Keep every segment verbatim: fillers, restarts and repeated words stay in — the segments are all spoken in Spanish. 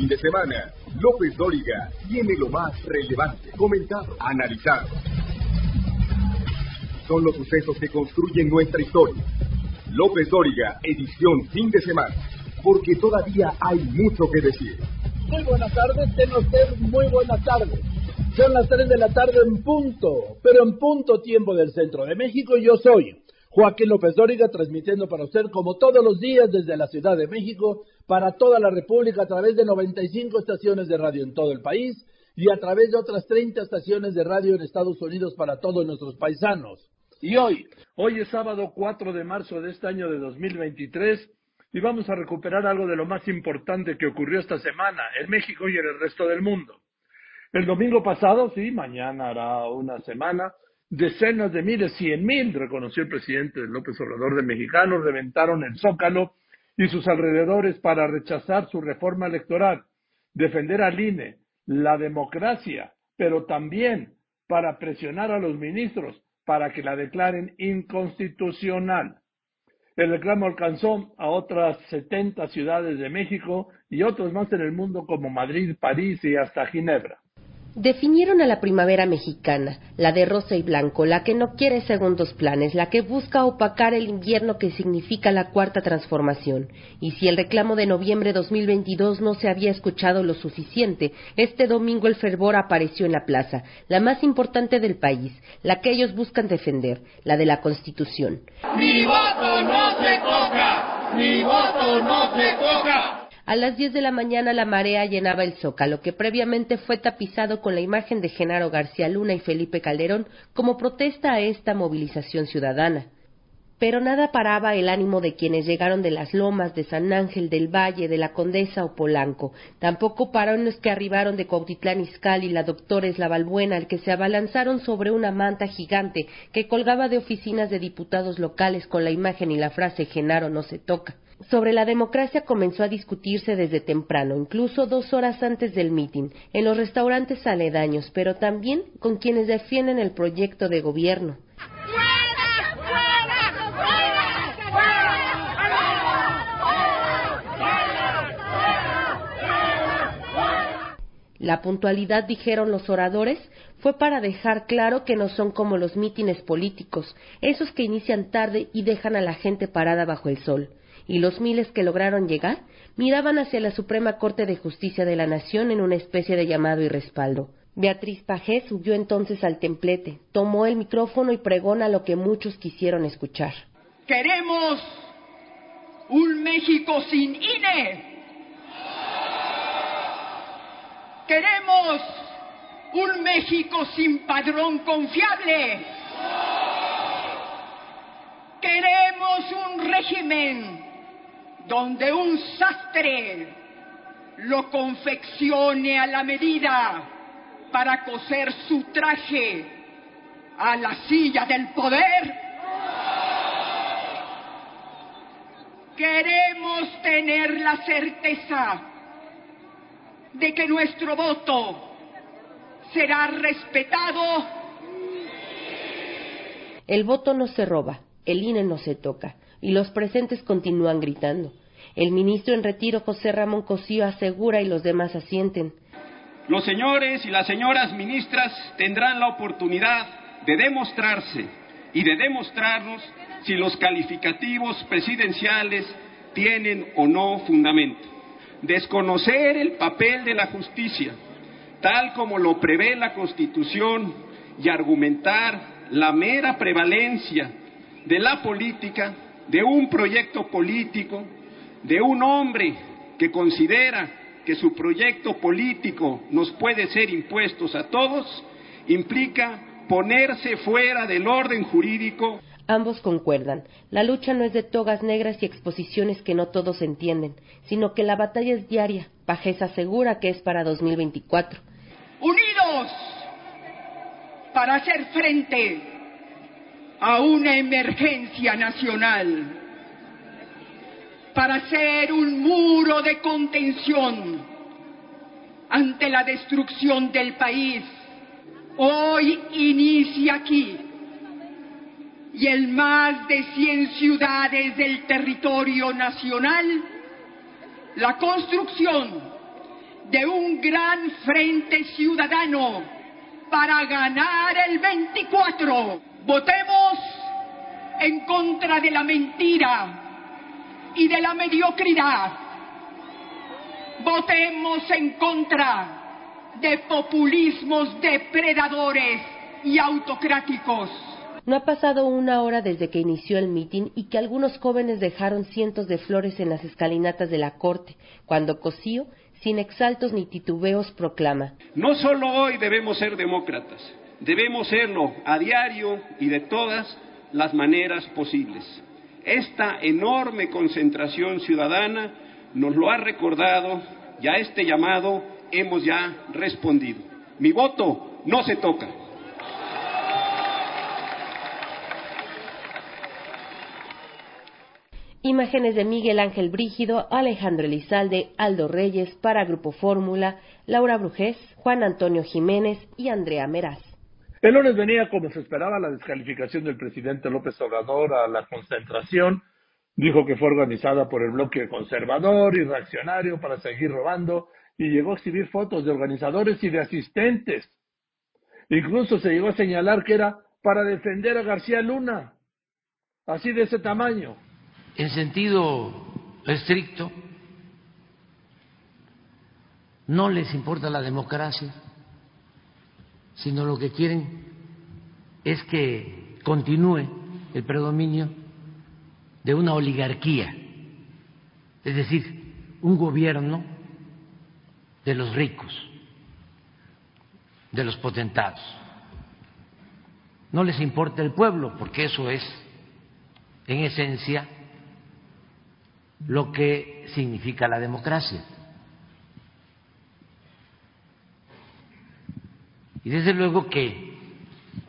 fin de semana, López Dóriga tiene lo más relevante, comentado, analizado. Son los sucesos que construyen nuestra historia. López Dóriga, edición fin de semana, porque todavía hay mucho que decir. Muy buenas tardes, tengan ustedes muy buenas tardes. Son las tres de la tarde en punto, pero en punto tiempo del centro de México. Yo soy Joaquín López Dóriga, transmitiendo para usted como todos los días desde la Ciudad de México, para toda la República, a través de noventa y cinco estaciones de radio en todo el país y a través de otras treinta estaciones de radio en Estados Unidos para todos nuestros paisanos. Y hoy, hoy es sábado cuatro de marzo de este año de dos mil veintitrés y vamos a recuperar algo de lo más importante que ocurrió esta semana en México y en el resto del mundo. El domingo pasado, sí, mañana hará una semana, decenas de miles, cien mil, reconoció el presidente López Obrador, de mexicanos reventaron el Zócalo y sus alrededores para rechazar su reforma electoral, defender al I N E, la democracia, pero también para presionar a los ministros para que la declaren inconstitucional. El reclamo alcanzó a otras setenta ciudades de México y otros más en el mundo como Madrid, París y hasta Ginebra. Definieron a la primavera mexicana, la de rosa y blanco, la que no quiere segundos planes, la que busca opacar el invierno que significa la cuarta transformación. Y si el reclamo de noviembre dos mil veintidós no se había escuchado lo suficiente, este domingo el fervor apareció en la plaza, la más importante del país, la que ellos buscan defender, la de la Constitución. ¡Mi voto no se toca! ¡Mi voto no se toca! A las diez de la mañana la marea llenaba el Zócalo, que previamente fue tapizado con la imagen de Genaro García Luna y Felipe Calderón como protesta a esta movilización ciudadana. Pero nada paraba el ánimo de quienes llegaron de las Lomas, de San Ángel, del Valle, de la Condesa o Polanco. Tampoco pararon los que arribaron de Cuautitlán Izcalli, la Doctores, la Balbuena, al que se abalanzaron sobre una manta gigante que colgaba de oficinas de diputados locales con la imagen y la frase «Genaro no se toca». Sobre la democracia comenzó a discutirse desde temprano, incluso dos horas antes del mitin, en los restaurantes aledaños, pero también con quienes defienden el proyecto de gobierno. ¡Fuera, fuera, fuera, fuera, fuera, fuera! La puntualidad, dijeron los oradores, fue para dejar claro que no son como los mítines políticos, esos que inician tarde y dejan a la gente parada bajo el sol. Y los miles que lograron llegar miraban hacia la Suprema Corte de Justicia de la Nación en una especie de llamado y respaldo. Beatriz Pajé subió entonces al templete, tomó el micrófono y pregona lo que muchos quisieron escuchar. Queremos un México sin I N E. Queremos un México sin padrón confiable. Queremos un régimen donde un sastre lo confeccione a la medida para coser su traje a la silla del poder. Queremos tener la certeza de que nuestro voto será respetado. El voto no se roba, el I N E no se toca. Y los presentes continúan gritando. El ministro en retiro, José Ramón Cosío, asegura y los demás asienten. Los señores y las señoras ministras tendrán la oportunidad de demostrarse y de demostrarnos si los calificativos presidenciales tienen o no fundamento. Desconocer el papel de la justicia, tal como lo prevé la Constitución, y argumentar la mera prevalencia de la política, de un proyecto político, de un hombre que considera que su proyecto político nos puede ser impuestos a todos, implica ponerse fuera del orden jurídico. Ambos concuerdan, la lucha no es de togas negras y exposiciones que no todos entienden, sino que la batalla es diaria. Pajés asegura que es para dos mil veinticuatro. Unidos para hacer frente a una emergencia nacional, para ser un muro de contención ante la destrucción del país. Hoy inicia aquí, y en más de cien ciudades del territorio nacional, la construcción de un gran frente ciudadano para ganar el veinticuatro. Votemos en contra de la mentira y de la mediocridad. Votemos en contra de populismos depredadores y autocráticos. No ha pasado una hora desde que inició el mitin y que algunos jóvenes dejaron cientos de flores en las escalinatas de la Corte, cuando Cosío, sin exaltos ni titubeos, proclama: no solo hoy debemos ser demócratas, debemos serlo a diario y de todas las maneras posibles. Esta enorme concentración ciudadana nos lo ha recordado y a este llamado hemos ya respondido. Mi voto no se toca. Imágenes de Miguel Ángel Brígido, Alejandro Elizalde, Aldo Reyes, para Grupo Fórmula, Laura Brujés, Juan Antonio Jiménez y Andrea Meraz. El lunes venía, como se esperaba, la descalificación del presidente López Obrador a la concentración. Dijo que fue organizada por el bloque conservador y reaccionario para seguir robando y llegó a exhibir fotos de organizadores y de asistentes. Incluso se llegó a señalar que era para defender a García Luna, así de ese tamaño. En sentido estricto, no les importa la democracia, sino lo que quieren es que continúe el predominio de una oligarquía, es decir, un gobierno de los ricos, de los potentados. No les importa el pueblo, porque eso es, en esencia, lo que significa la democracia. Y desde luego que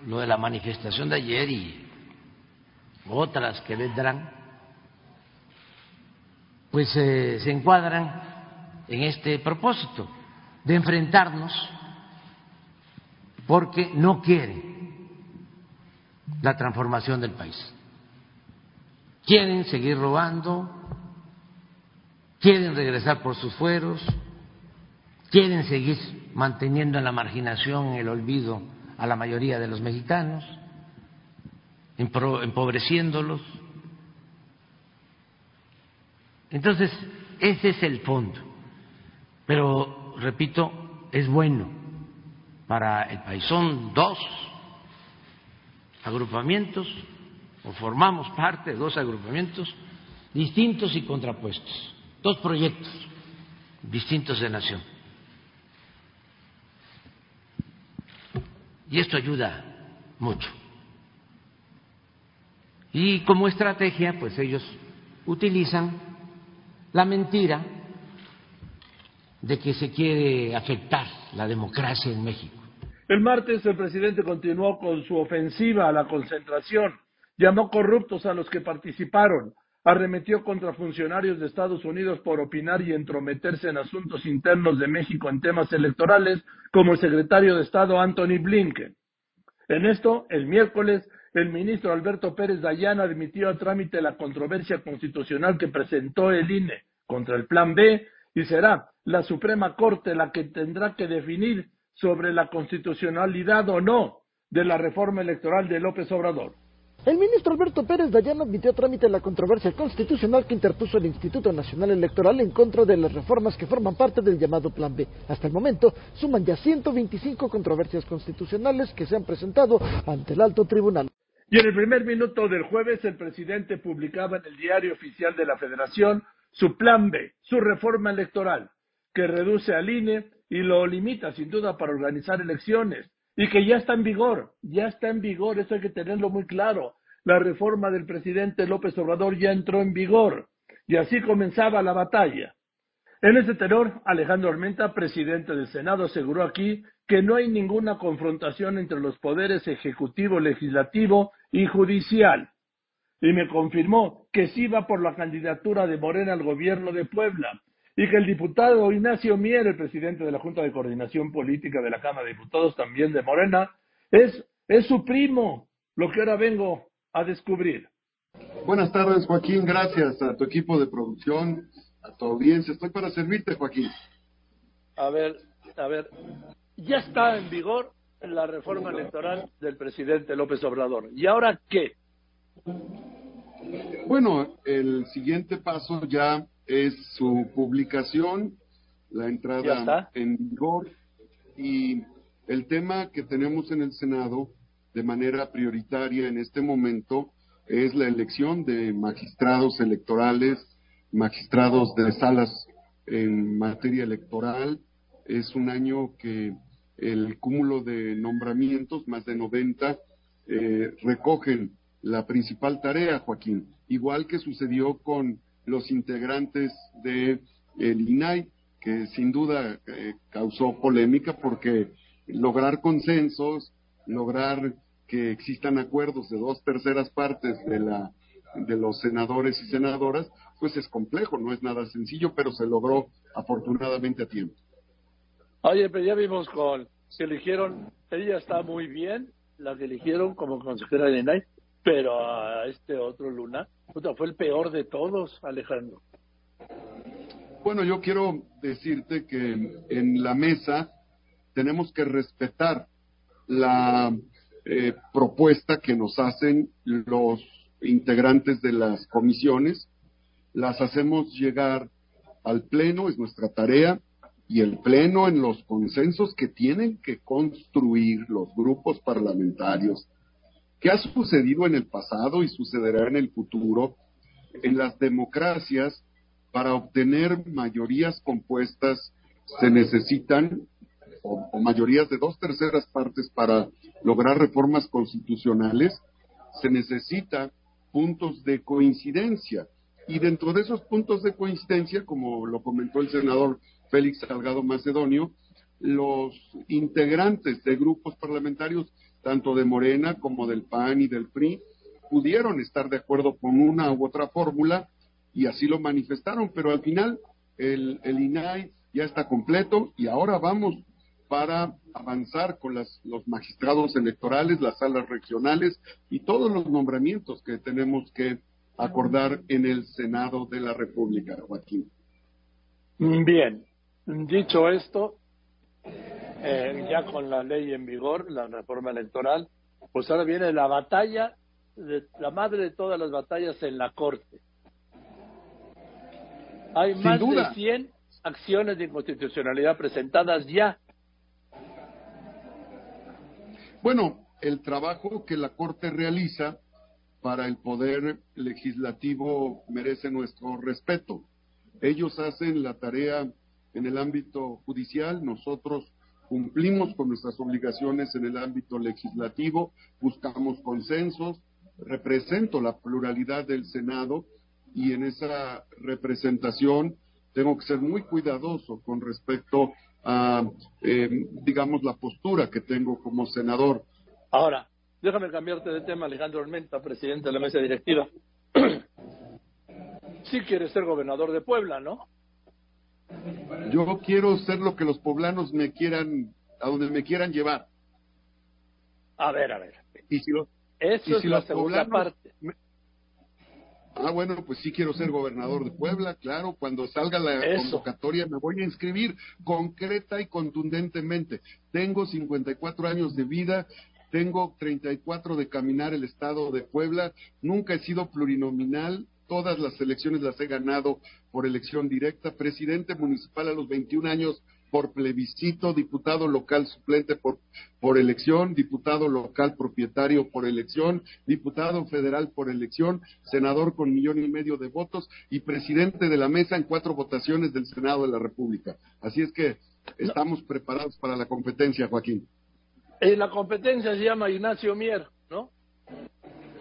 lo de la manifestación de ayer y otras que vendrán, pues eh, se encuadran en este propósito de enfrentarnos, porque no quieren la transformación del país. Quieren seguir robando, quieren regresar por sus fueros, quieren seguir manteniendo en la marginación, en el olvido a la mayoría de los mexicanos, empobreciéndolos. Entonces, ese es el fondo. Pero, repito, es bueno para el país. Son dos agrupamientos, o formamos parte de dos agrupamientos distintos y contrapuestos. Dos proyectos distintos de nación. Y esto ayuda mucho. Y como estrategia, pues ellos utilizan la mentira de que se quiere afectar la democracia en México. El martes el presidente continuó con su ofensiva a la concentración. Llamó corruptos a los que participaron. Arremetió contra funcionarios de Estados Unidos por opinar y entrometerse en asuntos internos de México en temas electorales, como el secretario de Estado Anthony Blinken. En esto, el miércoles, el ministro Alberto Pérez Dayan admitió a trámite la controversia constitucional que presentó el I N E contra el Plan B, y será la Suprema Corte la que tendrá que definir sobre la constitucionalidad o no de la reforma electoral de López Obrador. El ministro Alberto Pérez Dayan admitió a trámite la controversia constitucional que interpuso el Instituto Nacional Electoral en contra de las reformas que forman parte del llamado Plan B. Hasta el momento suman ya ciento veinticinco controversias constitucionales que se han presentado ante el alto tribunal. Y en el primer minuto del jueves el presidente publicaba en el Diario Oficial de la Federación su Plan B, su reforma electoral, que reduce al I N E y lo limita sin duda para organizar elecciones. Y que ya está en vigor, ya está en vigor, eso hay que tenerlo muy claro. La reforma del presidente López Obrador ya entró en vigor, y así comenzaba la batalla. En ese tenor, Alejandro Armenta, presidente del Senado, aseguró aquí que no hay ninguna confrontación entre los poderes ejecutivo, legislativo y judicial. Y me confirmó que sí va por la candidatura de Morena al gobierno de Puebla, y que el diputado Ignacio Mier, el presidente de la Junta de Coordinación Política de la Cámara de Diputados, también de Morena, es, es su primo, lo que ahora vengo a descubrir. Buenas tardes, Joaquín, gracias a tu equipo de producción, a tu audiencia. Estoy para servirte, Joaquín. A ver, a ver, ya está en vigor la reforma electoral del presidente López Obrador. ¿Y ahora qué? Bueno, el siguiente paso ya es su publicación, la entrada en vigor, y el tema que tenemos en el Senado de manera prioritaria en este momento es la elección de magistrados electorales, magistrados de salas en materia electoral. Es un año que el cúmulo de nombramientos, más de noventa, eh, recogen la principal tarea, Joaquín, igual que sucedió con los integrantes de el I N A I, que sin duda eh, causó polémica porque lograr consensos, lograr que existan acuerdos de dos terceras partes de la de los senadores y senadoras, pues es complejo, no es nada sencillo, pero se logró afortunadamente a tiempo. Oye, pero ya vimos con, se eligieron, ella está muy bien, la que eligieron como consejera de I N A I, pero a este otro Luna, puta, fue el peor de todos, Alejandro. Bueno, yo quiero decirte que en la mesa tenemos que respetar la eh, propuesta que nos hacen los integrantes de las comisiones, las hacemos llegar al Pleno, es nuestra tarea, y el Pleno en los consensos que tienen que construir los grupos parlamentarios, que ha sucedido en el pasado y sucederá en el futuro, en las democracias, para obtener mayorías compuestas se necesitan, o, o mayorías de dos terceras partes para lograr reformas constitucionales, se necesita puntos de coincidencia. Y dentro de esos puntos de coincidencia, como lo comentó el senador Félix Salgado Macedonio, los integrantes de grupos parlamentarios, tanto de Morena como del P A N y del P R I, pudieron estar de acuerdo con una u otra fórmula y así lo manifestaron, pero al final el, el I N A I ya está completo y ahora vamos para avanzar con las, los magistrados electorales, las salas regionales y todos los nombramientos que tenemos que acordar en el Senado de la República, Joaquín. Bien, dicho esto, eh, ya con la ley en vigor, la reforma electoral, pues ahora viene la batalla, de, la madre de todas las batallas en la Corte. Hay más de cien acciones de inconstitucionalidad presentadas ya. Bueno, el trabajo que la Corte realiza para el Poder Legislativo merece nuestro respeto. Ellos hacen la tarea en el ámbito judicial, nosotros cumplimos con nuestras obligaciones en el ámbito legislativo, buscamos consensos, represento la pluralidad del Senado y en esa representación tengo que ser muy cuidadoso con respecto a, eh, digamos, la postura que tengo como senador. Ahora, déjame cambiarte de tema, Alejandro Armenta, presidente de la mesa directiva. Sí quieres ser gobernador de Puebla, ¿no? Yo quiero ser lo que los poblanos me quieran, a donde me quieran llevar. A ver, a ver. Y si los, Eso y es si la los segunda parte. Me... Ah, bueno, pues sí quiero ser gobernador de Puebla, claro, cuando salga la Eso. convocatoria me voy a inscribir concreta y contundentemente. Tengo cincuenta y cuatro años de vida, tengo treinta y cuatro de caminar el estado de Puebla, nunca he sido plurinominal, todas las elecciones las he ganado por elección directa, presidente municipal a los veintiún años por plebiscito, diputado local suplente por, por elección, diputado local propietario por elección, diputado federal por elección, senador con millón y medio de votos y presidente de la mesa en cuatro votaciones del Senado de la República. Así es que estamos preparados para la competencia, Joaquín. Eh, la competencia se llama Ignacio Mier, ¿no?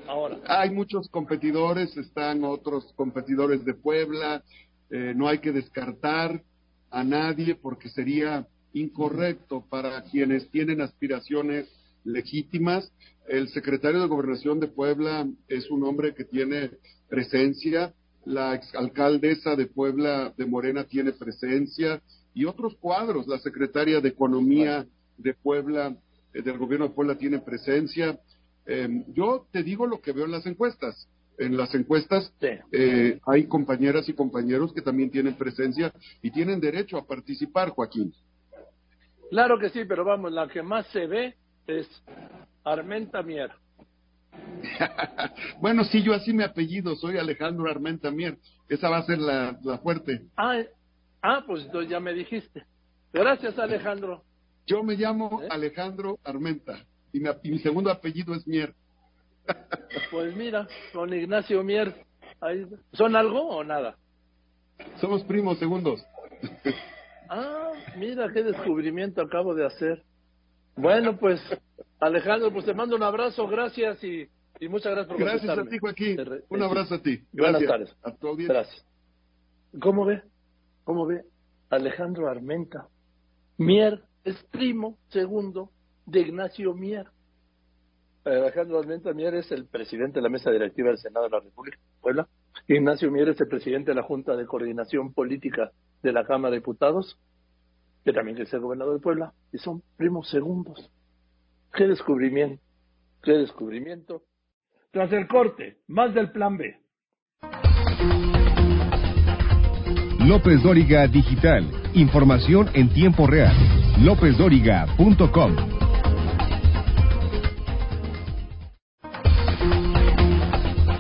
Ahora. Hay muchos competidores, están otros competidores de Puebla, eh, no hay que descartar a nadie porque sería incorrecto para quienes tienen aspiraciones legítimas. El secretario de Gobernación de Puebla es un hombre que tiene presencia, la exalcaldesa de Puebla de Morena tiene presencia y otros cuadros, la secretaria de Economía de Puebla, eh, del gobierno de Puebla tiene presencia. Eh, yo te digo lo que veo en las encuestas. en las encuestas, sí. eh, hay compañeras y compañeros que también tienen presencia y tienen derecho a participar, Joaquín. Claro que sí, pero vamos, la que más se ve es Armenta Mier. Bueno, sí, yo así me apellido, soy Alejandro Armenta Mier. Esa va a ser la, la fuerte. Ah, ah, pues ya me dijiste. Gracias, Alejandro. Yo me llamo ¿Eh? Alejandro Armenta y mi, y mi segundo apellido es Mier. Pues mira, con Ignacio Mier, ahí, ¿son algo o nada? Somos primos segundos. Ah, mira, qué descubrimiento acabo de hacer. Bueno, pues, Alejandro, pues te mando un abrazo, gracias y, y muchas gracias por contestarme. Gracias a ti, Joaquín. Un abrazo a ti. Gracias. Buenas tardes. A tu audiencia. Gracias. ¿Cómo ve? ¿Cómo ve? Alejandro Armenta Mier es primo segundo de Ignacio Mier. Alejandro Armenta Mier es el presidente de la mesa directiva del Senado de la República de Puebla. Ignacio Mier es el presidente de la Junta de Coordinación Política de la Cámara de Diputados, que también es el gobernador de Puebla, y son primos segundos. ¡Qué descubrimiento! ¡Qué descubrimiento! Tras el corte, más del Plan B. López Dóriga Digital. Información en tiempo real. López Dóriga punto com.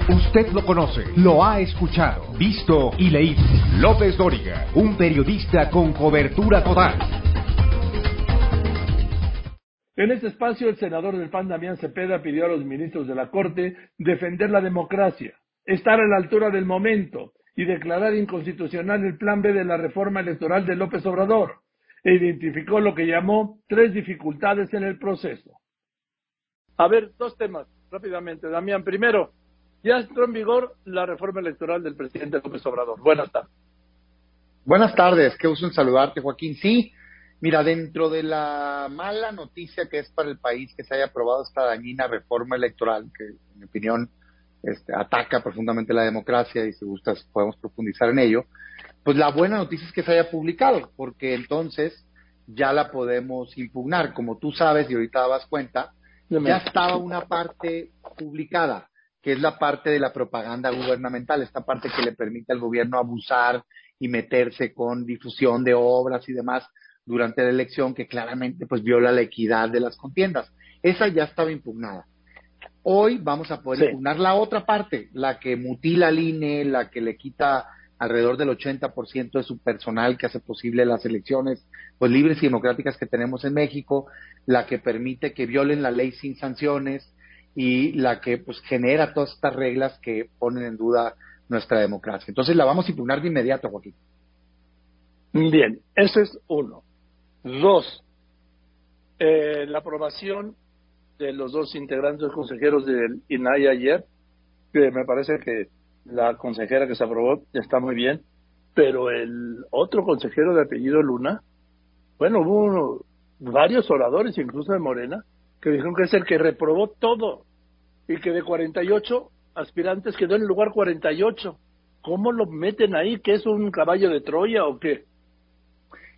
Usted lo conoce, lo ha escuchado, visto y leído. López Dóriga, un periodista con cobertura total. En este espacio, el senador del P A N, Damián Cepeda, pidió a los ministros de la Corte defender la democracia, estar a la altura del momento y declarar inconstitucional el Plan B de la reforma electoral de López Obrador. E identificó lo que llamó tres dificultades en el proceso. A ver, dos temas, rápidamente, Damián. Primero, ya entró en vigor la reforma electoral del presidente López Obrador. Buenas tardes. Buenas tardes, qué gusto en saludarte, Joaquín. Sí, mira, dentro de la mala noticia que es para el país que se haya aprobado esta dañina reforma electoral, que en mi opinión este, ataca profundamente la democracia y si gustas podemos profundizar en ello, pues la buena noticia es que se haya publicado, porque entonces ya la podemos impugnar. Como tú sabes y ahorita dabas cuenta, ya estaba una parte publicada, que es la parte de la propaganda gubernamental, esta parte que le permite al gobierno abusar y meterse con difusión de obras y demás durante la elección, que claramente pues viola la equidad de las contiendas. Esa ya estaba impugnada. Hoy vamos a poder sí. impugnar la otra parte, la que mutila al I N E, la que le quita alrededor del ochenta por ciento de su personal que hace posible las elecciones pues libres y democráticas que tenemos en México, la que permite que violen la ley sin sanciones, y la que pues genera todas estas reglas que ponen en duda nuestra democracia. Entonces la vamos a impugnar de inmediato, Joaquín. Bien, ese es uno. Dos, eh, la aprobación de los dos integrantes consejeros del I N A I ayer, que me parece que la consejera que se aprobó está muy bien, pero el otro consejero de apellido Luna, bueno, hubo uno, varios oradores, incluso de Morena, que dijeron que es el que reprobó todo y que de cuarenta y ocho aspirantes quedó en el lugar cuarenta y ocho. ¿Cómo lo meten ahí? ¿Que es un caballo de Troya o qué?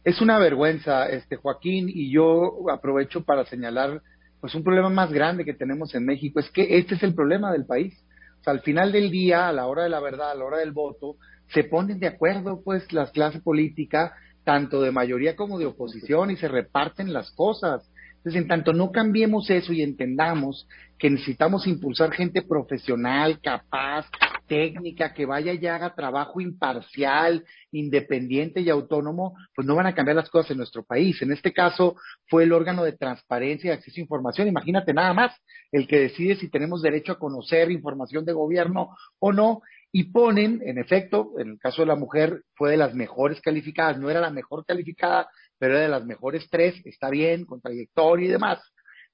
Es una vergüenza, este Joaquín, y yo aprovecho para señalar pues un problema más grande que tenemos en México. Es que este es el problema del país. O sea, al final del día, a la hora de la verdad, a la hora del voto, se ponen de acuerdo pues las clases políticas, tanto de mayoría como de oposición, y se reparten las cosas. Entonces, en tanto no cambiemos eso y entendamos que necesitamos impulsar gente profesional, capaz, técnica, que vaya y haga trabajo imparcial, independiente y autónomo, pues no van a cambiar las cosas en nuestro país. En este caso fue el órgano de transparencia y acceso a información, imagínate nada más, el que decide si tenemos derecho a conocer información de gobierno o no. Y ponen, en efecto, en el caso de la mujer, fue de las mejores calificadas, no era la mejor calificada, pero era de las mejores tres, está bien, con trayectoria y demás.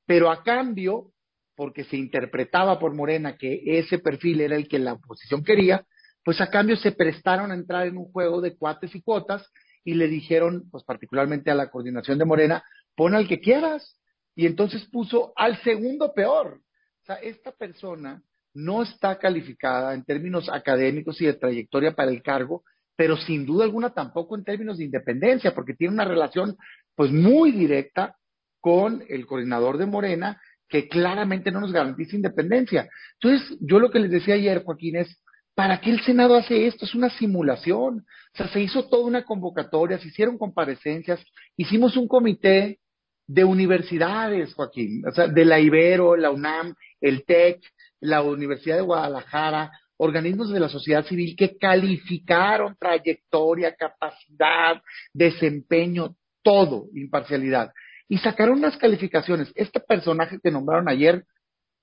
Pero a cambio, porque se interpretaba por Morena que ese perfil era el que la oposición quería, pues a cambio se prestaron a entrar en un juego de cuates y cuotas y le dijeron, pues particularmente a la coordinación de Morena, pon al que quieras. Y entonces puso al segundo peor. O sea, esta persona no está calificada en términos académicos y de trayectoria para el cargo, pero sin duda alguna tampoco en términos de independencia, porque tiene una relación pues muy directa con el coordinador de Morena, que claramente no nos garantiza independencia. Entonces, yo lo que les decía ayer, Joaquín, es, ¿para qué el Senado hace esto? Es una simulación. O sea, se hizo toda una convocatoria, se hicieron comparecencias, hicimos un comité de universidades, Joaquín, o sea, de la Ibero, la UNAM, el TEC, la Universidad de Guadalajara, organismos de la sociedad civil que calificaron trayectoria, capacidad, desempeño, todo, imparcialidad. Y sacaron unas calificaciones. Este personaje que nombraron ayer,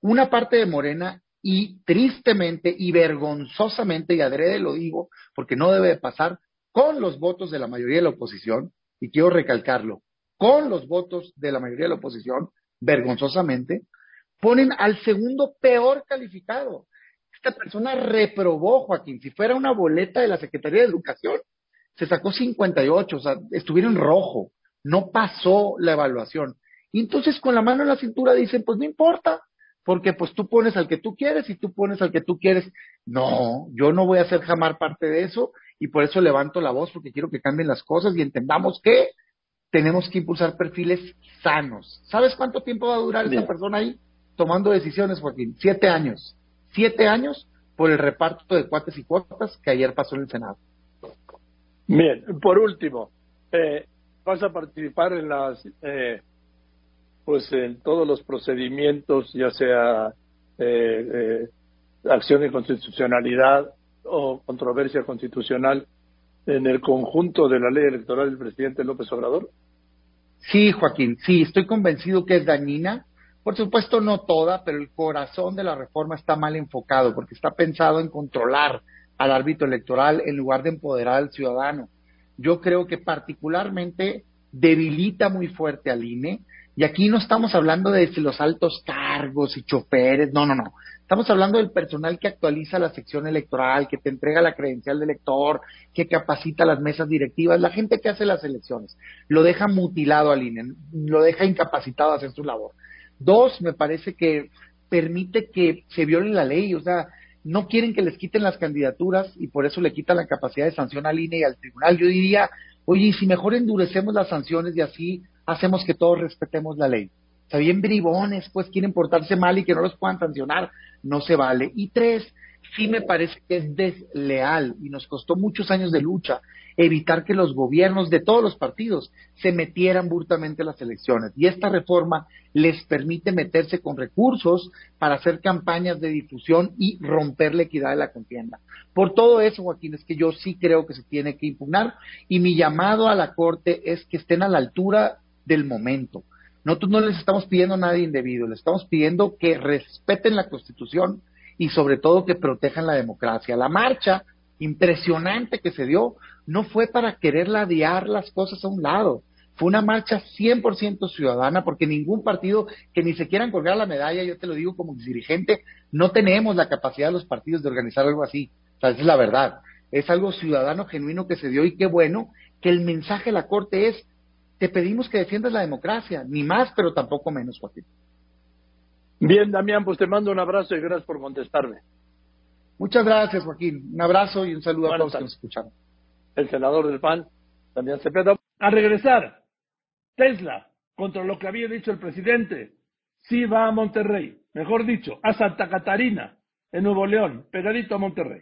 una parte de Morena, y tristemente y vergonzosamente, y adrede lo digo, porque no debe de pasar, con los votos de la mayoría de la oposición, y quiero recalcarlo, con los votos de la mayoría de la oposición, vergonzosamente, ponen al segundo peor calificado. Esta persona reprobó, Joaquín, si fuera una boleta de la Secretaría de Educación, se sacó cincuenta y ocho, o sea, estuviera en rojo, no pasó la evaluación. Y entonces con la mano en la cintura dicen, pues no importa, porque pues tú pones al que tú quieres y tú pones al que tú quieres. No, yo no voy a ser jamás parte de eso, y por eso levanto la voz, porque quiero que cambien las cosas y entendamos que tenemos que impulsar perfiles sanos. ¿Sabes cuánto tiempo va a durar Bien. Esta persona ahí tomando decisiones, Joaquín? Siete años. Siete años por el reparto de cuates y cuotas que ayer pasó en el Senado. Bien, por último, eh, vas a participar en las, eh, pues en todos los procedimientos, ya sea eh, eh, acción de constitucionalidad o controversia constitucional, en el conjunto de la ley electoral del presidente López Obrador. Sí, Joaquín, sí, estoy convencido que es dañina. Por supuesto, no toda, pero el corazón de la reforma está mal enfocado, porque está pensado en controlar al árbitro electoral en lugar de empoderar al ciudadano. Yo creo que particularmente debilita muy fuerte al I N E, y aquí no estamos hablando de los altos cargos y choferes, no, no, no. Estamos hablando del personal que actualiza la sección electoral, que te entrega la credencial de elector, que capacita las mesas directivas, la gente que hace las elecciones. Lo deja mutilado al I N E, lo deja incapacitado a hacer su labor. Dos, me parece que permite que se viole la ley, o sea, no quieren que les quiten las candidaturas y por eso le quitan la capacidad de sanción al I N E y al tribunal. Yo diría, oye, y si mejor endurecemos las sanciones y así hacemos que todos respetemos la ley. O sea, bien bribones, pues quieren portarse mal y que no los puedan sancionar, no se vale. Y tres, sí me parece que es desleal y nos costó muchos años de lucha evitar que los gobiernos de todos los partidos se metieran brutalmente en las elecciones. Y esta reforma les permite meterse con recursos para hacer campañas de difusión y romper la equidad de la contienda. Por todo eso, Joaquín, es que yo sí creo que se tiene que impugnar, y mi llamado a la Corte es que estén a la altura del momento. Nosotros no les estamos pidiendo nada indebido, les estamos pidiendo que respeten la Constitución y sobre todo que protejan la democracia. La marcha impresionante que se dio no fue para querer ladear las cosas a un lado, fue una marcha cien por ciento ciudadana, porque ningún partido, que ni se quieran colgar la medalla, yo te lo digo como dirigente, no tenemos la capacidad de los partidos de organizar algo así, o sea, esa es la verdad, es algo ciudadano genuino que se dio, y qué bueno que el mensaje de la Corte es, te pedimos que defiendas la democracia, ni más pero tampoco menos, Joaquín. Bien, Damián, pues te mando un abrazo y gracias por contestarme. Muchas gracias, Joaquín. Un abrazo y un saludo bueno, a todos tal. que nos escucharon. El senador del P A N, Damián Cepeda. A regresar, Tesla, contra lo que había dicho el presidente, sí va a Monterrey, mejor dicho, a Santa Catarina, en Nuevo León, pegadito a Monterrey.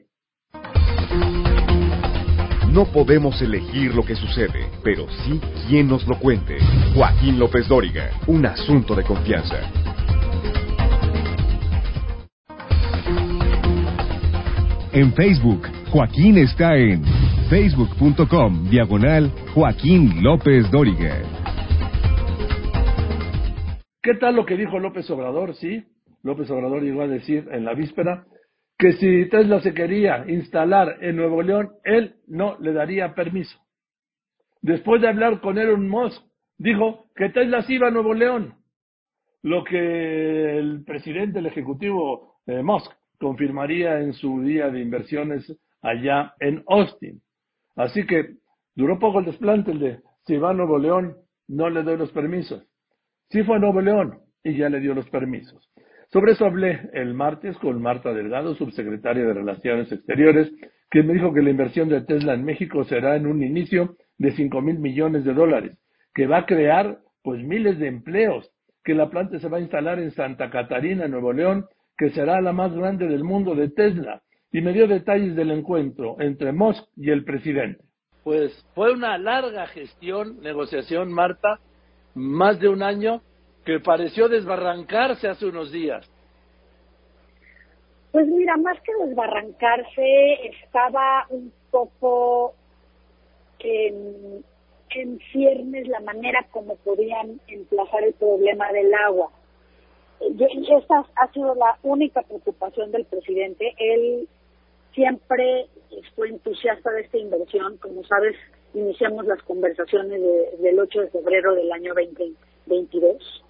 No podemos elegir lo que sucede, pero sí quien nos lo cuente. Joaquín López Dóriga, un asunto de confianza. En Facebook, Joaquín está en facebook.com diagonal Joaquín López Dóriga. ¿Qué tal lo que dijo López Obrador? Sí, López Obrador llegó a decir en la víspera que si Tesla se quería instalar en Nuevo León, él no le daría permiso. Después de hablar con Elon Musk, dijo que Tesla sí iba a Nuevo León, lo que el presidente del Ejecutivo eh, Musk confirmaría en su día de inversiones allá en Austin. Así que duró poco el desplante, el de si va a Nuevo León no le doy los permisos. Sí fue a Nuevo León y ya le dio los permisos. Sobre eso hablé el martes con Marta Delgado, subsecretaria de Relaciones Exteriores, que me dijo que la inversión de Tesla en México será en un inicio de cinco mil millones de dólares, que va a crear pues miles de empleos, que la planta se va a instalar en Santa Catarina, Nuevo León, que será la más grande del mundo de Tesla, y me dio detalles del encuentro entre Musk y el presidente. Pues fue una larga gestión, negociación, Marta, más de un año, que pareció desbarrancarse hace unos días. Pues mira, más que desbarrancarse, estaba un poco en, en ciernes la manera como podían emplazar el problema del agua. Y esta ha sido la única preocupación del presidente. Él siempre fue entusiasta de esta inversión. Como sabes, iniciamos las conversaciones de, del ocho de febrero del año veinte veintidós.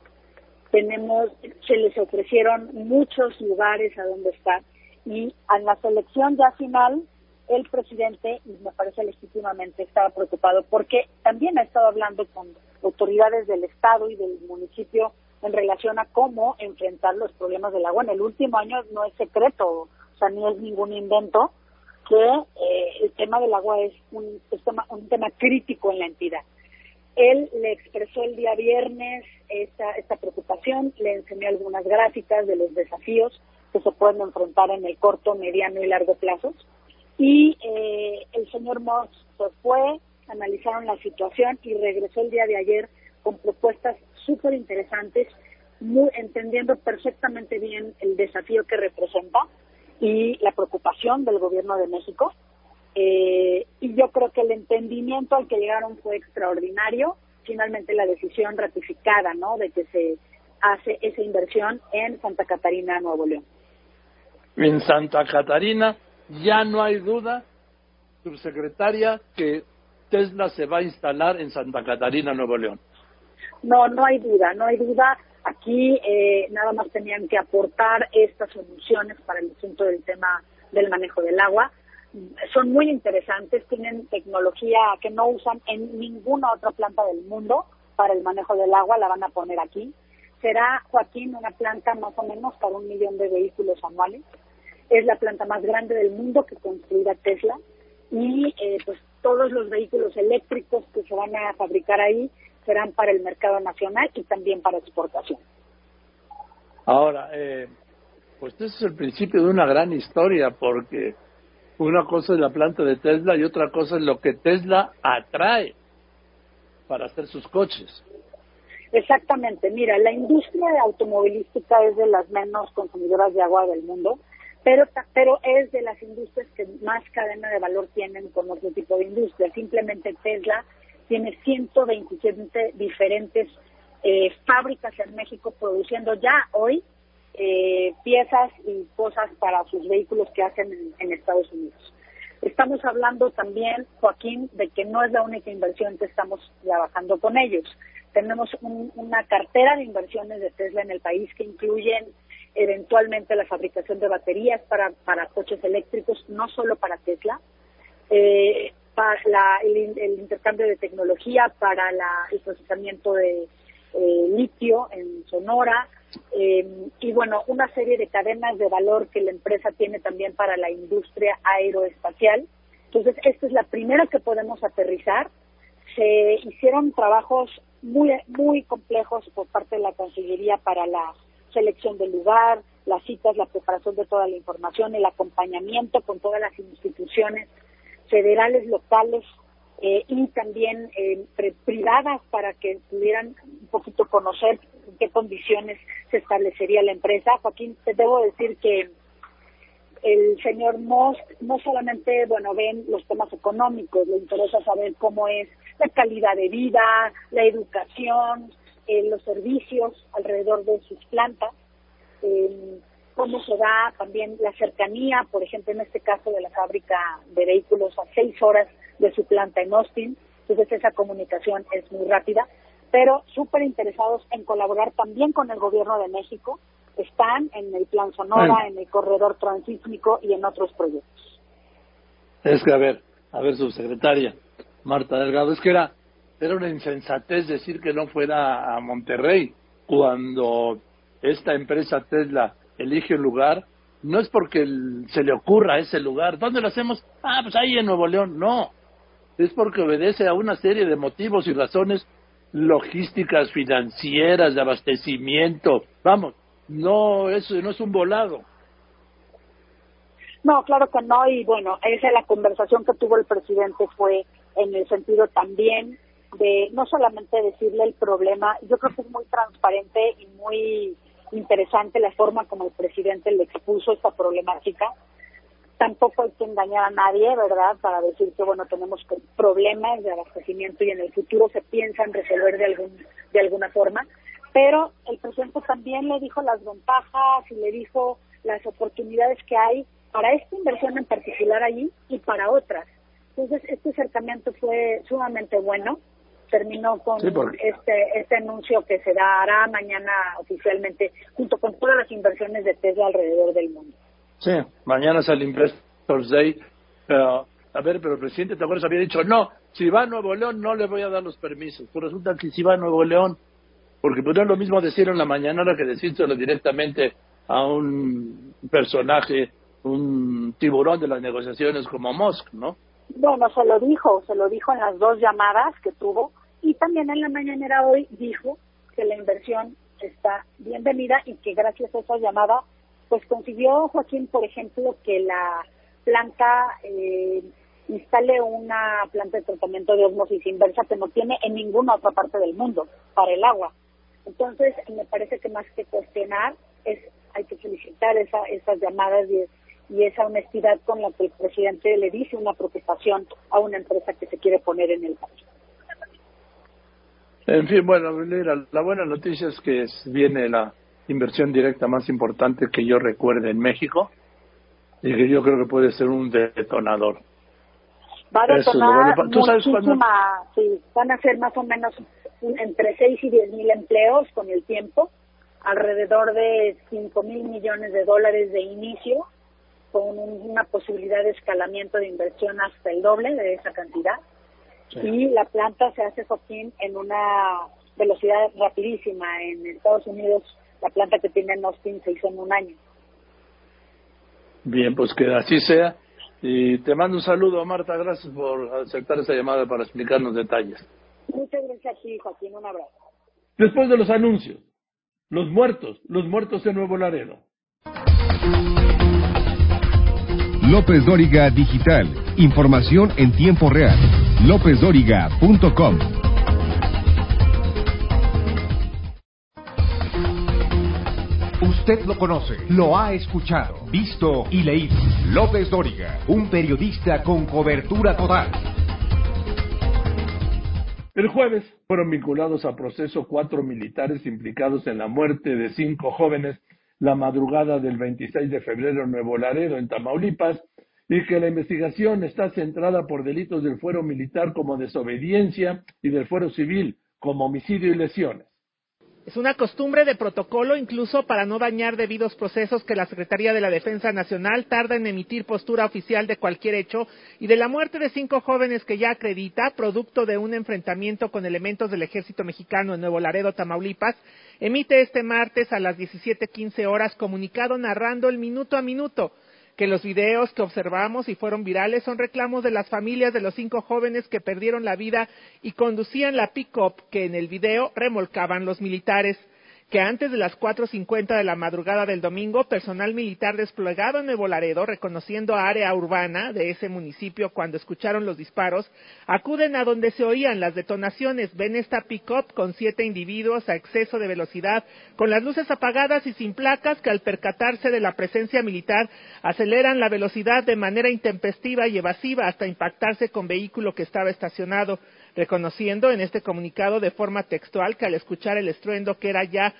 Tenemos, se les ofrecieron muchos lugares a donde estar, y en la selección ya final, el presidente, y me parece legítimamente, estaba preocupado, porque también ha estado hablando con autoridades del estado y del municipio en relación a cómo enfrentar los problemas del agua. En el último año no es secreto, o sea, ni es ningún invento, que eh, el tema del agua es un, es tema, un tema crítico en la entidad. Él le expresó el día viernes esta, esta preocupación, le enseñó algunas gráficas de los desafíos que se pueden enfrentar en el corto, mediano y largo plazos. Y eh, el señor Moss se fue, analizaron la situación y regresó el día de ayer con propuestas súper interesantes, muy, entendiendo perfectamente bien el desafío que representa y la preocupación del gobierno de México. Eh, y yo creo que el entendimiento al que llegaron fue extraordinario. Finalmente la decisión ratificada, ¿no?, de que se hace esa inversión en Santa Catarina, Nuevo León. En Santa Catarina ya no hay duda, subsecretaria, que Tesla se va a instalar en Santa Catarina, Nuevo León. No, no hay duda, no hay duda. Aquí eh, nada más tenían que aportar estas soluciones para el asunto del tema del manejo del agua. Son muy interesantes, tienen tecnología que no usan en ninguna otra planta del mundo para el manejo del agua, la van a poner aquí. Será, Joaquín, una planta más o menos para un millón de vehículos anuales. Es la planta más grande del mundo que construirá Tesla, y eh, pues todos los vehículos eléctricos que se van a fabricar ahí serán para el mercado nacional y también para exportación. Ahora, eh, pues este es el principio de una gran historia, porque una cosa es la planta de Tesla y otra cosa es lo que Tesla atrae para hacer sus coches. Exactamente. Mira, la industria automovilística es de las menos consumidoras de agua del mundo, pero pero es de las industrias que más cadena de valor tienen con otro tipo de industria. Simplemente Tesla tiene ciento veintisiete diferentes eh, fábricas en México produciendo ya hoy Eh, piezas y cosas para sus vehículos que hacen en, en Estados Unidos. Estamos hablando también, Joaquín, de que no es la única inversión que estamos trabajando con ellos. Tenemos un, una cartera de inversiones de Tesla en el país que incluyen eventualmente la fabricación de baterías para, para coches eléctricos, no solo para Tesla, eh, para la, el, el intercambio de tecnología para la, el procesamiento de eh, litio en Sonora. Eh, y bueno, una serie de cadenas de valor que la empresa tiene también para la industria aeroespacial. Entonces, esta es la primera que podemos aterrizar. Se hicieron trabajos muy muy complejos por parte de la Cancillería para la selección del lugar, las citas, la preparación de toda la información, el acompañamiento con todas las instituciones federales, locales eh, y también eh, privadas, para que pudieran un poquito conocer en qué condiciones se establecería la empresa. Joaquín, te debo decir que el señor Musk no solamente, bueno, ven los temas económicos, le interesa saber cómo es la calidad de vida, la educación, eh, los servicios alrededor de sus plantas, eh, cómo se da también la cercanía, por ejemplo, en este caso de la fábrica de vehículos a seis horas de su planta en Austin, entonces esa comunicación es muy rápida. Pero súper interesados en colaborar también con el gobierno de México. Están en el Plan Sonora, bueno, en el corredor transísmico y en otros proyectos. Es que, a ver, a ver, subsecretaria Marta Delgado, es que era, era una insensatez decir que no fuera a Monterrey. Cuando esta empresa Tesla elige un lugar, no es porque se le ocurra ese lugar. ¿Dónde lo hacemos? Ah, pues ahí en Nuevo León. No, es porque obedece a una serie de motivos y razones logísticas, financieras, de abastecimiento. Vamos, no, eso no es un volado. No, claro que no, y bueno, esa es la conversación que tuvo el presidente, fue en el sentido también de no solamente decirle el problema. Yo creo que es muy transparente y muy interesante la forma como el presidente le expuso esta problemática. Tampoco hay que engañar a nadie, ¿verdad?, para decir que, bueno, tenemos problemas de abastecimiento y en el futuro se piensan resolver de algún de alguna forma. Pero el presidente también le dijo las ventajas y le dijo las oportunidades que hay para esta inversión en particular allí y para otras. Entonces, este acercamiento fue sumamente bueno. Terminó con sí, porque... este este anuncio que se dará mañana oficialmente, junto con todas las inversiones de Tesla alrededor del mundo. Sí, mañana es el Investor Day. Uh, a ver, pero el presidente, ¿te acuerdas? Había dicho, no, si va a Nuevo León no le voy a dar los permisos. Pues resulta que si va a Nuevo León, porque pues no es lo mismo decir en la mañanera que decírselo directamente a un personaje, un tiburón de las negociaciones como Musk, ¿no? Bueno, se lo dijo, se lo dijo en las dos llamadas que tuvo, y también en la mañanera hoy dijo que la inversión está bienvenida y que gracias a esa llamada, pues consiguió, Joaquín, por ejemplo, que la planta eh, instale una planta de tratamiento de osmosis inversa que no tiene en ninguna otra parte del mundo para el agua. Entonces, me parece que más que cuestionar, es hay que felicitar esa, esas llamadas y y esa honestidad con la que el presidente le dice una preocupación a una empresa que se quiere poner en el país. En fin, bueno, mira, la buena noticia es que viene la inversión directa más importante que yo recuerde en México y que yo creo que puede ser un detonador. Va a detonar bueno. ¿Tú sabes cuándo? Sí, van a ser más o menos entre seis y diez mil empleos con el tiempo, alrededor de cinco mil millones de dólares de inicio, con una posibilidad de escalamiento de inversión hasta el doble de esa cantidad. Sí. Y la planta se hace, Joaquín, en una velocidad rapidísima. En Estados Unidos, la planta que tiene en Austin se hizo en un año. Bien, pues que así sea. Y te mando un saludo, Marta. Gracias por aceptar esa llamada para explicarnos detalles. Muchas gracias a ti, Joaquín. Un abrazo. Después de los anuncios, los muertos, los muertos de Nuevo Laredo. López Dóriga Digital. Información en tiempo real. lópez dóriga punto com. Usted lo conoce, lo ha escuchado, visto y leído. López Dóriga, un periodista con cobertura total. El jueves fueron vinculados a proceso cuatro militares implicados en la muerte de cinco jóvenes la madrugada del veintiséis de febrero en Nuevo Laredo, en Tamaulipas, y que la investigación está centrada por delitos del fuero militar como desobediencia y del fuero civil como homicidio y lesiones. Es una costumbre de protocolo incluso para no dañar debidos procesos que la Secretaría de la Defensa Nacional tarda en emitir postura oficial de cualquier hecho y de la muerte de cinco jóvenes que ya acredita, producto de un enfrentamiento con elementos del Ejército Mexicano en Nuevo Laredo, Tamaulipas, emite este martes a las diecisiete quince horas comunicado narrando el minuto a minuto, que los videos que observamos y fueron virales son reclamos de las familias de los cinco jóvenes que perdieron la vida y conducían la pick-up que en el video remolcaban los militares, que antes de las cuatro cincuenta de la madrugada del domingo, personal militar desplegado en Nuevo Laredo, reconociendo área urbana de ese municipio cuando escucharon los disparos, acuden a donde se oían las detonaciones, ven esta pick-up con siete individuos a exceso de velocidad, con las luces apagadas y sin placas, que al percatarse de la presencia militar, aceleran la velocidad de manera intempestiva y evasiva hasta impactarse con vehículo que estaba estacionado, reconociendo en este comunicado de forma textual que al escuchar el estruendo que era ya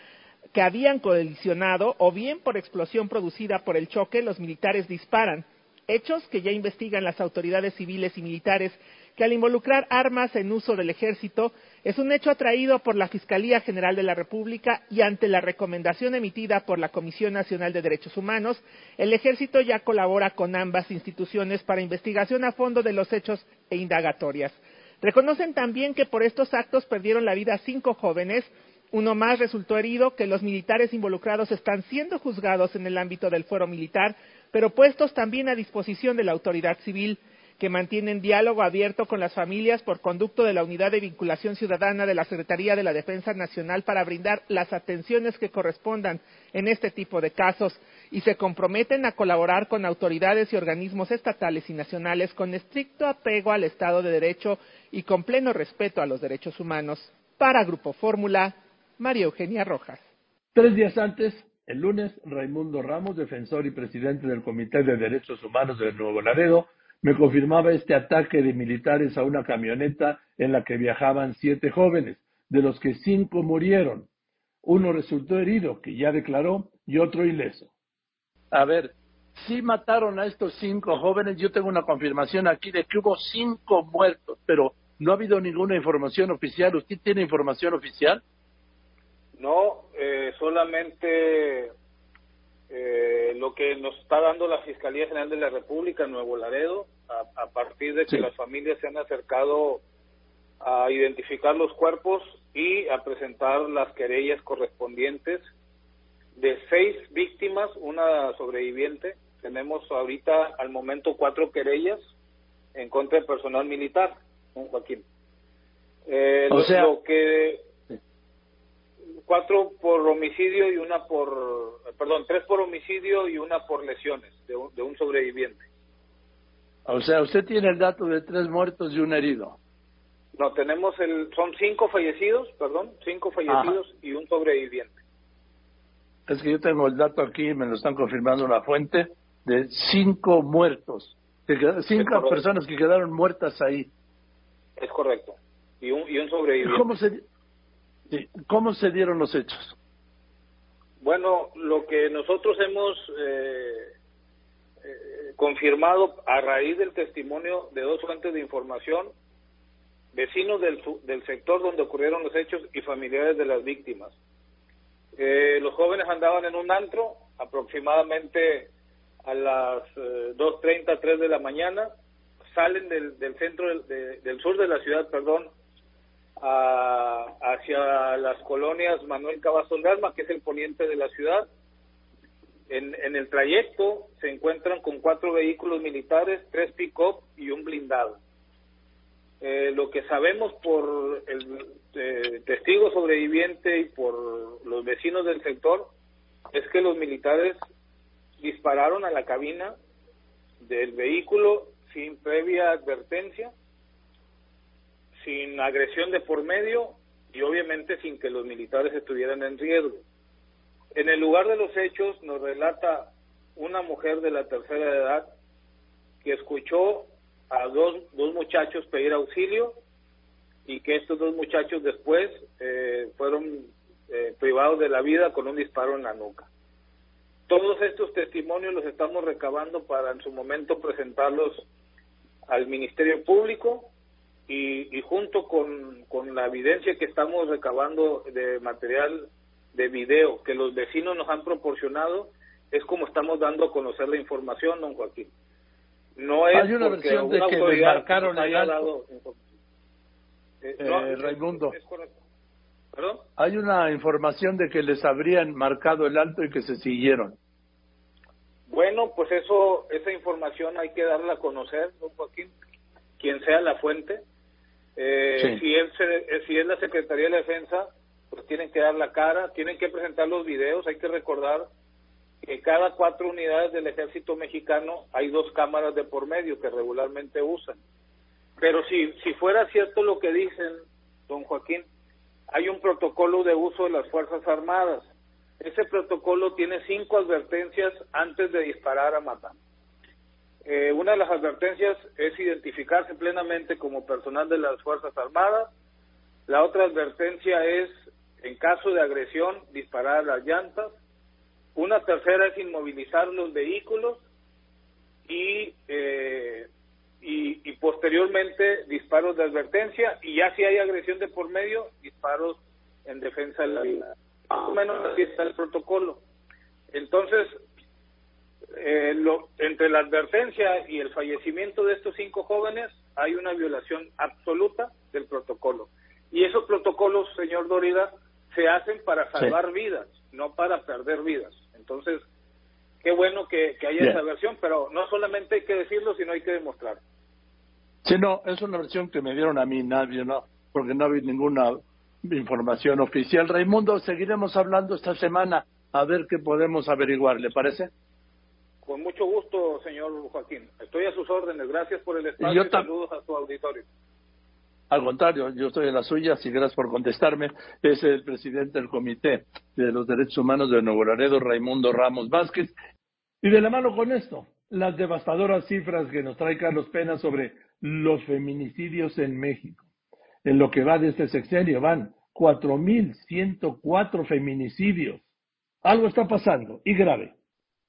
que habían colisionado o bien por explosión producida por el choque, los militares disparan, hechos que ya investigan las autoridades civiles y militares, que al involucrar armas en uso del ejército es un hecho atraído por la Fiscalía General de la República y ante la recomendación emitida por la Comisión Nacional de Derechos Humanos, el ejército ya colabora con ambas instituciones para investigación a fondo de los hechos e indagatorias. Reconocen también que por estos actos perdieron la vida cinco jóvenes, uno más resultó herido, que los militares involucrados están siendo juzgados en el ámbito del fuero militar, pero puestos también a disposición de la autoridad civil, que mantienen diálogo abierto con las familias por conducto de la Unidad de Vinculación Ciudadana de la Secretaría de la Defensa Nacional para brindar las atenciones que correspondan en este tipo de casos y se comprometen a colaborar con autoridades y organismos estatales y nacionales con estricto apego al Estado de Derecho y con pleno respeto a los derechos humanos. Para Grupo Fórmula, María Eugenia Rojas. Tres días antes, el lunes, Raymundo Ramos, defensor y presidente del Comité de Derechos Humanos de Nuevo Laredo, me confirmaba este ataque de militares a una camioneta en la que viajaban siete jóvenes, de los que cinco murieron. Uno resultó herido, que ya declaró, y otro ileso. A ver, sí mataron a estos cinco jóvenes. Yo tengo una confirmación aquí de que hubo cinco muertos, pero no ha habido ninguna información oficial. ¿Usted tiene información oficial? No, eh, solamente eh, lo que nos está dando la Fiscalía General de la República, Nuevo Laredo, a, a partir de que sí. Las familias se han acercado a identificar los cuerpos y a presentar las querellas correspondientes de seis víctimas, una sobreviviente. Tenemos ahorita al momento cuatro querellas en contra del personal militar, ¿no, Joaquín? Eh, o lo, sea... lo que... Cuatro por homicidio y una por... Perdón, tres por homicidio y una por lesiones de un, de un sobreviviente. O sea, ¿usted tiene el dato de tres muertos y un herido? No, tenemos el... Son cinco fallecidos, perdón, cinco fallecidos Ajá. y un sobreviviente. Es que yo tengo el dato aquí, me lo están confirmando una fuente, de cinco muertos. Cinco personas que quedaron muertas ahí. Es correcto. Y un, y un sobreviviente. ¿Cómo se...? ¿Cómo se dieron los hechos? Bueno, lo que nosotros hemos eh, eh, confirmado a raíz del testimonio de dos fuentes de información, vecinos del, del sector donde ocurrieron los hechos y familiares de las víctimas. Eh, los jóvenes andaban en un antro aproximadamente a las eh, dos treinta, tres de la mañana, salen del, del centro, del, de, del sur de la ciudad, perdón, A, hacia las colonias Manuel Cavazos Lerma, que es el poniente de la ciudad. En, en el trayecto se encuentran con cuatro vehículos militares, tres pick-up y un blindado. Eh, lo que sabemos por el eh, testigo sobreviviente y por los vecinos del sector es que los militares dispararon a la cabina del vehículo sin previa advertencia, sin agresión de por medio y obviamente sin que los militares estuvieran en riesgo. En el lugar de los hechos nos relata una mujer de la tercera edad que escuchó a dos, dos muchachos pedir auxilio y que estos dos muchachos después eh, fueron eh, privados de la vida con un disparo en la nuca. Todos estos testimonios los estamos recabando para en su momento presentarlos al Ministerio Público. Y, y junto con, con la evidencia que estamos recabando de material de video que los vecinos nos han proporcionado, es como estamos dando a conocer la información, don Joaquín. No es Hay una porque versión una de que le marcaron el alto. Eh, eh, no, Raimundo. Es, es correcto. ¿Perdón? Hay una información de que les habrían marcado el alto y que se siguieron. Bueno, pues eso, esa información hay que darla a conocer, don Joaquín, quien sea la fuente. Eh, sí. si, él se, si es la Secretaría de la Defensa, pues tienen que dar la cara, tienen que presentar los videos. Hay que recordar que cada cuatro unidades del Ejército Mexicano hay dos cámaras de por medio que regularmente usan. Pero si, si fuera cierto lo que dicen, don Joaquín, hay un protocolo de uso de las Fuerzas Armadas. Ese protocolo tiene cinco advertencias antes de disparar a matar. Eh, una de las advertencias es identificarse plenamente como personal de las Fuerzas Armadas. La otra advertencia es, en caso de agresión, disparar a las llantas. Una tercera es inmovilizar los vehículos y, eh, y, y posteriormente disparos de advertencia. Y ya si hay agresión de por medio, disparos en defensa de la vida. Más o menos así está el protocolo. Entonces... Eh, lo, entre la advertencia y el fallecimiento de estos cinco jóvenes hay una violación absoluta del protocolo. Y esos protocolos, señor Dóriga, se hacen para salvar sí. vidas, no para perder vidas. Entonces, qué bueno que, que haya Bien. esa versión, pero no solamente hay que decirlo, sino hay que demostrarlo. Sí, no, es una versión que me dieron a mí, nadie, no, porque no había ninguna información oficial. Raymundo, seguiremos hablando esta semana a ver qué podemos averiguar, ¿le parece? Con mucho gusto, señor Joaquín. Estoy a sus órdenes. Gracias por el espacio y saludos a su auditorio. Al contrario, yo estoy en las suyas y gracias por contestarme. Es el presidente del Comité de los Derechos Humanos de Nuevo Laredo, Raymundo Ramos Vázquez. Y de la mano con esto, las devastadoras cifras que nos trae Carlos Peña sobre los feminicidios en México. En lo que va de este sexenio van cuatro mil ciento cuatro feminicidios. Algo está pasando y grave.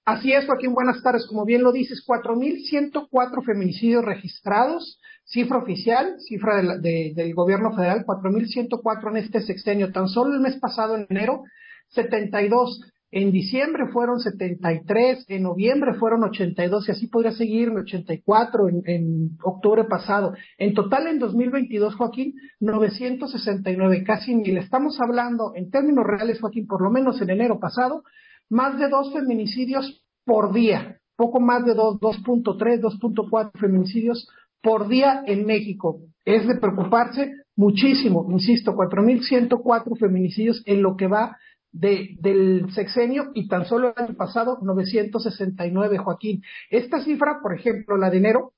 Así es, Joaquín, buenas tardes. Como bien lo dices, cuatro mil ciento cuatro feminicidios registrados, cifra oficial, cifra de la, de, del gobierno federal, cuatro mil ciento cuatro en este sexenio. Tan solo el mes pasado, en enero, setenta y dos. En diciembre fueron setenta y tres. En noviembre fueron ochenta y dos. Y así podría seguir en ochenta y cuatro, en, en octubre pasado. En total, en dos mil veintidós, Joaquín, novecientos sesenta y nueve, casi mil. Estamos hablando, en términos reales, Joaquín, por lo menos en enero pasado, más de dos feminicidios por día, poco más de dos, dos punto tres, dos punto cuatro feminicidios por día en México. Es de preocuparse muchísimo, insisto, cuatro mil ciento cuatro feminicidios en lo que va de, del sexenio y tan solo el año pasado novecientos sesenta y nueve, Joaquín. Esta cifra, por ejemplo, la de enero,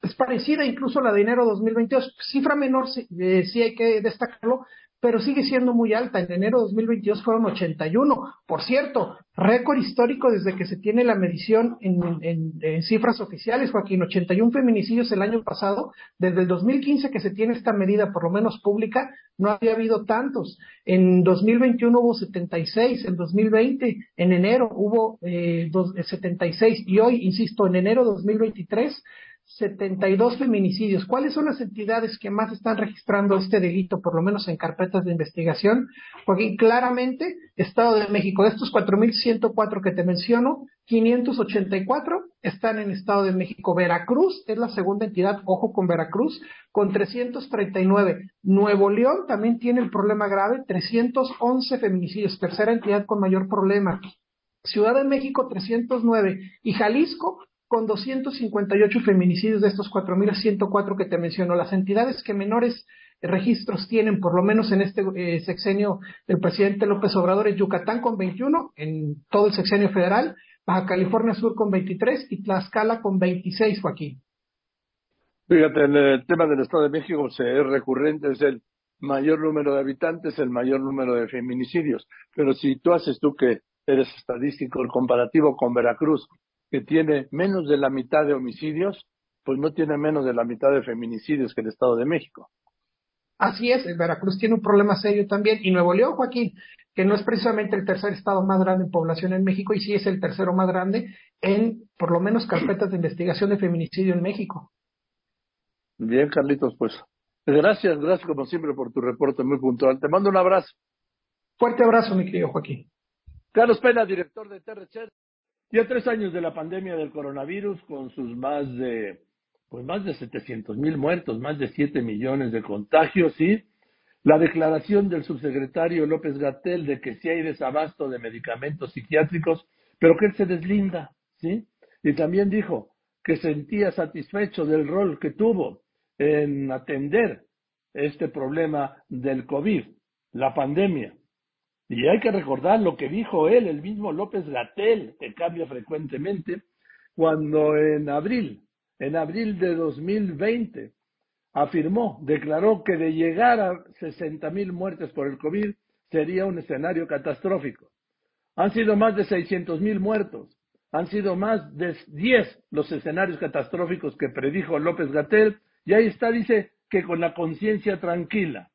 es parecida incluso a la de enero dos mil veintidós, cifra menor, eh, sí hay que destacarlo, pero sigue siendo muy alta. En enero de dos mil veintidós fueron ochenta y uno. Por cierto, récord histórico desde que se tiene la medición en, en, en cifras oficiales, Joaquín. ochenta y uno feminicidios el año pasado. Desde el dos mil quince que se tiene esta medida, por lo menos pública, no había habido tantos. En dos mil veintiuno hubo setenta y seis, en dos mil veinte, en enero, hubo eh, dos, setenta y seis. Y hoy, insisto, en enero de dos mil veintitrés, setenta y dos feminicidios. ¿Cuáles son las entidades que más están registrando este delito, por lo menos en carpetas de investigación? Porque claramente, Estado de México, de estos cuatro mil ciento cuatro que te menciono, quinientos ochenta y cuatro están en Estado de México. Veracruz es la segunda entidad, ojo con Veracruz, con trescientos treinta y nueve. Nuevo León también tiene el problema grave, trescientos once feminicidios, tercera entidad con mayor problema. Ciudad de México, trescientos nueve. Y Jalisco, con doscientos cincuenta y ocho feminicidios de estos cuatro mil ciento cuatro que te menciono. Las entidades que menores registros tienen, por lo menos en este eh, sexenio del presidente López Obrador, es Yucatán con veintiuno, en todo el sexenio federal, Baja California Sur con veintitrés y Tlaxcala con veintiséis, Joaquín. Fíjate, el tema del Estado de México se es recurrente, es el mayor número de habitantes, el mayor número de feminicidios. Pero si tú haces tú que eres estadístico el comparativo con Veracruz, que tiene menos de la mitad de homicidios, pues no tiene menos de la mitad de feminicidios que el Estado de México. Así es, Veracruz tiene un problema serio también. Y Nuevo León, Joaquín, que no es precisamente el tercer estado más grande en población en México, y sí es el tercero más grande en, por lo menos, carpetas de investigación de feminicidio en México. Bien, Carlitos, pues gracias, gracias como siempre por tu reporte muy puntual. Te mando un abrazo. Fuerte abrazo, mi querido Joaquín. Carlos Peña, director de T R C. Ya tres años de la pandemia del coronavirus, con sus más de, pues más de setecientos mil muertos, más de siete millones de contagios, y la declaración del subsecretario López-Gatell de que sí hay desabasto de medicamentos psiquiátricos, pero que él se deslinda, ¿sí? Y también dijo que sentía satisfecho del rol que tuvo en atender este problema del COVID, la pandemia. Y hay que recordar lo que dijo él, el mismo López-Gatell, que cambia frecuentemente, cuando en abril, en abril de dos mil veinte, afirmó, declaró que de llegar a sesenta mil muertes por el COVID sería un escenario catastrófico. Han sido más de seiscientos mil muertos, han sido más de diez los escenarios catastróficos que predijo López-Gatell, y ahí está, dice, que con la conciencia tranquila.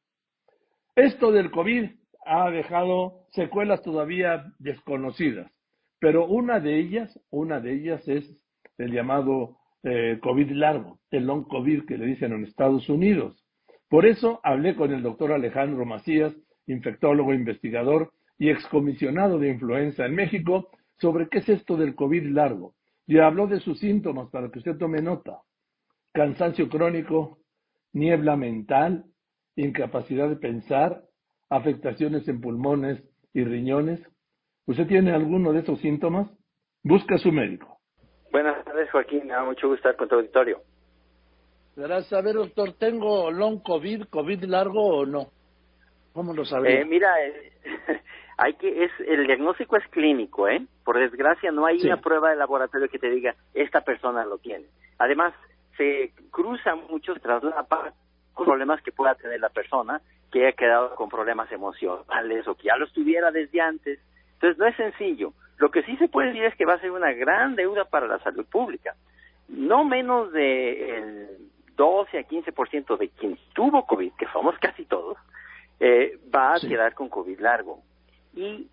Esto del COVID ha dejado secuelas todavía desconocidas, pero una de ellas, una de ellas es el llamado eh, COVID largo, el long COVID que le dicen en Estados Unidos. Por eso hablé con el doctor Alejandro Macías, infectólogo, investigador y excomisionado de influenza en México, sobre qué es esto del COVID largo. Y habló de sus síntomas para que usted tome nota: cansancio crónico, niebla mental, incapacidad de pensar, afectaciones en pulmones y riñones. ¿Usted tiene alguno de esos síntomas? Busca a su médico. Buenas tardes, Joaquín. Ah, mucho gusto estar con tu auditorio. Gracias. A ver, doctor, ¿tengo long COVID, COVID largo o no? ¿Cómo lo sabemos? Eh, mira, eh, hay que es el diagnóstico es clínico, ¿eh? Por desgracia no hay sí. una prueba de laboratorio que te diga, esta persona lo tiene. Además, se cruzan muchos traslapas con problemas que pueda tener la persona que haya quedado con problemas emocionales o que ya los tuviera desde antes. Entonces, no es sencillo. Lo que sí se puede decir es que va a ser una gran deuda para la salud pública. No menos del doce a quince por ciento de quien tuvo COVID, que somos casi todos, eh, va a sí. quedar con COVID largo. Y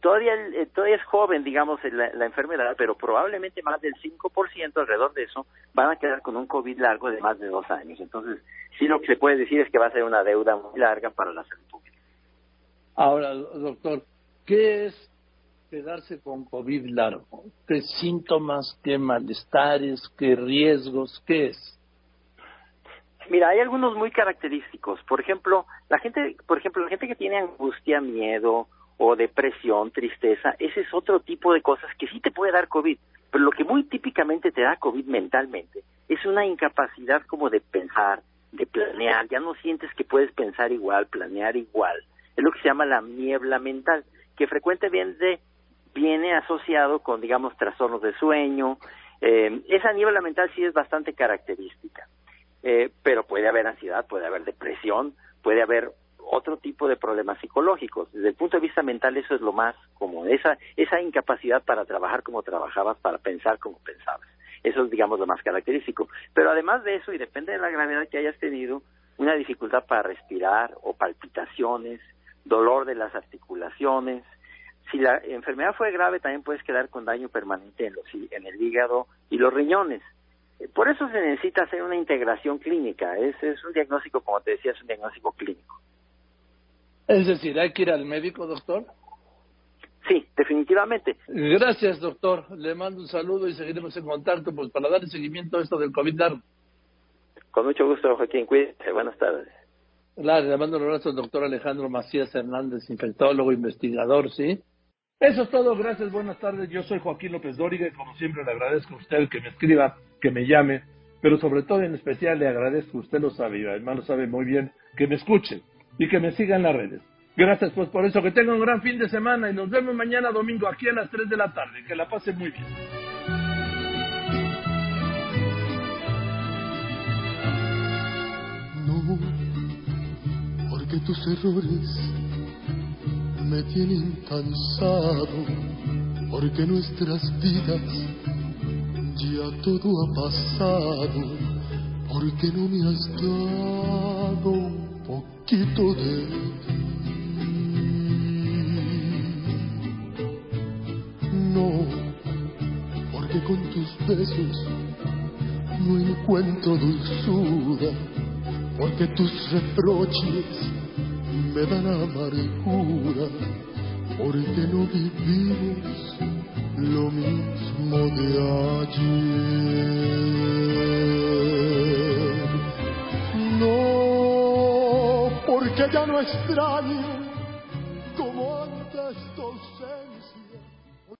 todavía, eh, todavía es joven, digamos, la, la enfermedad, pero probablemente más del cinco por ciento alrededor de eso van a quedar con un COVID largo de más de dos años. Entonces, sí lo que se puede decir es que va a ser una deuda muy larga para la salud pública. Ahora, doctor, ¿qué es quedarse con COVID largo? ¿Qué síntomas, qué malestares, qué riesgos, qué es? Mira, hay algunos muy característicos. Por ejemplo, la gente, por ejemplo, la gente que tiene angustia, miedo o depresión, tristeza, ese es otro tipo de cosas que sí te puede dar COVID. Pero lo que muy típicamente te da COVID mentalmente es una incapacidad como de pensar, de planear. Ya no sientes que puedes pensar igual, planear igual. Es lo que se llama la niebla mental, que frecuentemente viene asociado con, digamos, trastornos de sueño. Eh, esa niebla mental sí es bastante característica, eh, pero puede haber ansiedad, puede haber depresión, puede haber otro tipo de problemas psicológicos. Desde el punto de vista mental eso es lo más común, esa, esa incapacidad para trabajar como trabajabas, para pensar como pensabas. Eso es, digamos, lo más característico. Pero además de eso, y depende de la gravedad que hayas tenido, una dificultad para respirar o palpitaciones, dolor de las articulaciones. Si la enfermedad fue grave, también puedes quedar con daño permanente en, los, en el hígado y los riñones. Por eso se necesita hacer una integración clínica. Es, es un diagnóstico, como te decía, es un diagnóstico clínico. Es decir, ¿hay que ir al médico, doctor? Sí, definitivamente. Gracias, doctor. Le mando un saludo y seguiremos en contacto pues para dar seguimiento a esto del COVID largo. Con mucho gusto, Joaquín. Cuídate. Buenas tardes. Claro, le mando un abrazo al doctor Alejandro Macías Hernández, infectólogo, investigador, ¿sí? Eso es todo, gracias, buenas tardes. Yo soy Joaquín López Dóriga y como siempre le agradezco a usted que me escriba, que me llame, pero sobre todo en especial le agradezco, usted lo sabe, y además lo sabe muy bien, que me escuche y que me siga en las redes. Gracias pues por eso, que tenga un gran fin de semana y nos vemos mañana domingo aquí a las tres de la tarde. Que la pase muy bien. No. Que tus errores me tienen cansado, porque nuestras vidas ya todo ha pasado, porque no me has dado un poquito de ti. No, porque con tus besos no encuentro dulzura, porque tus reproches me dan amargura, porque no vivimos lo mismo de ayer. No, porque ya no extraño como antes tu ausencia.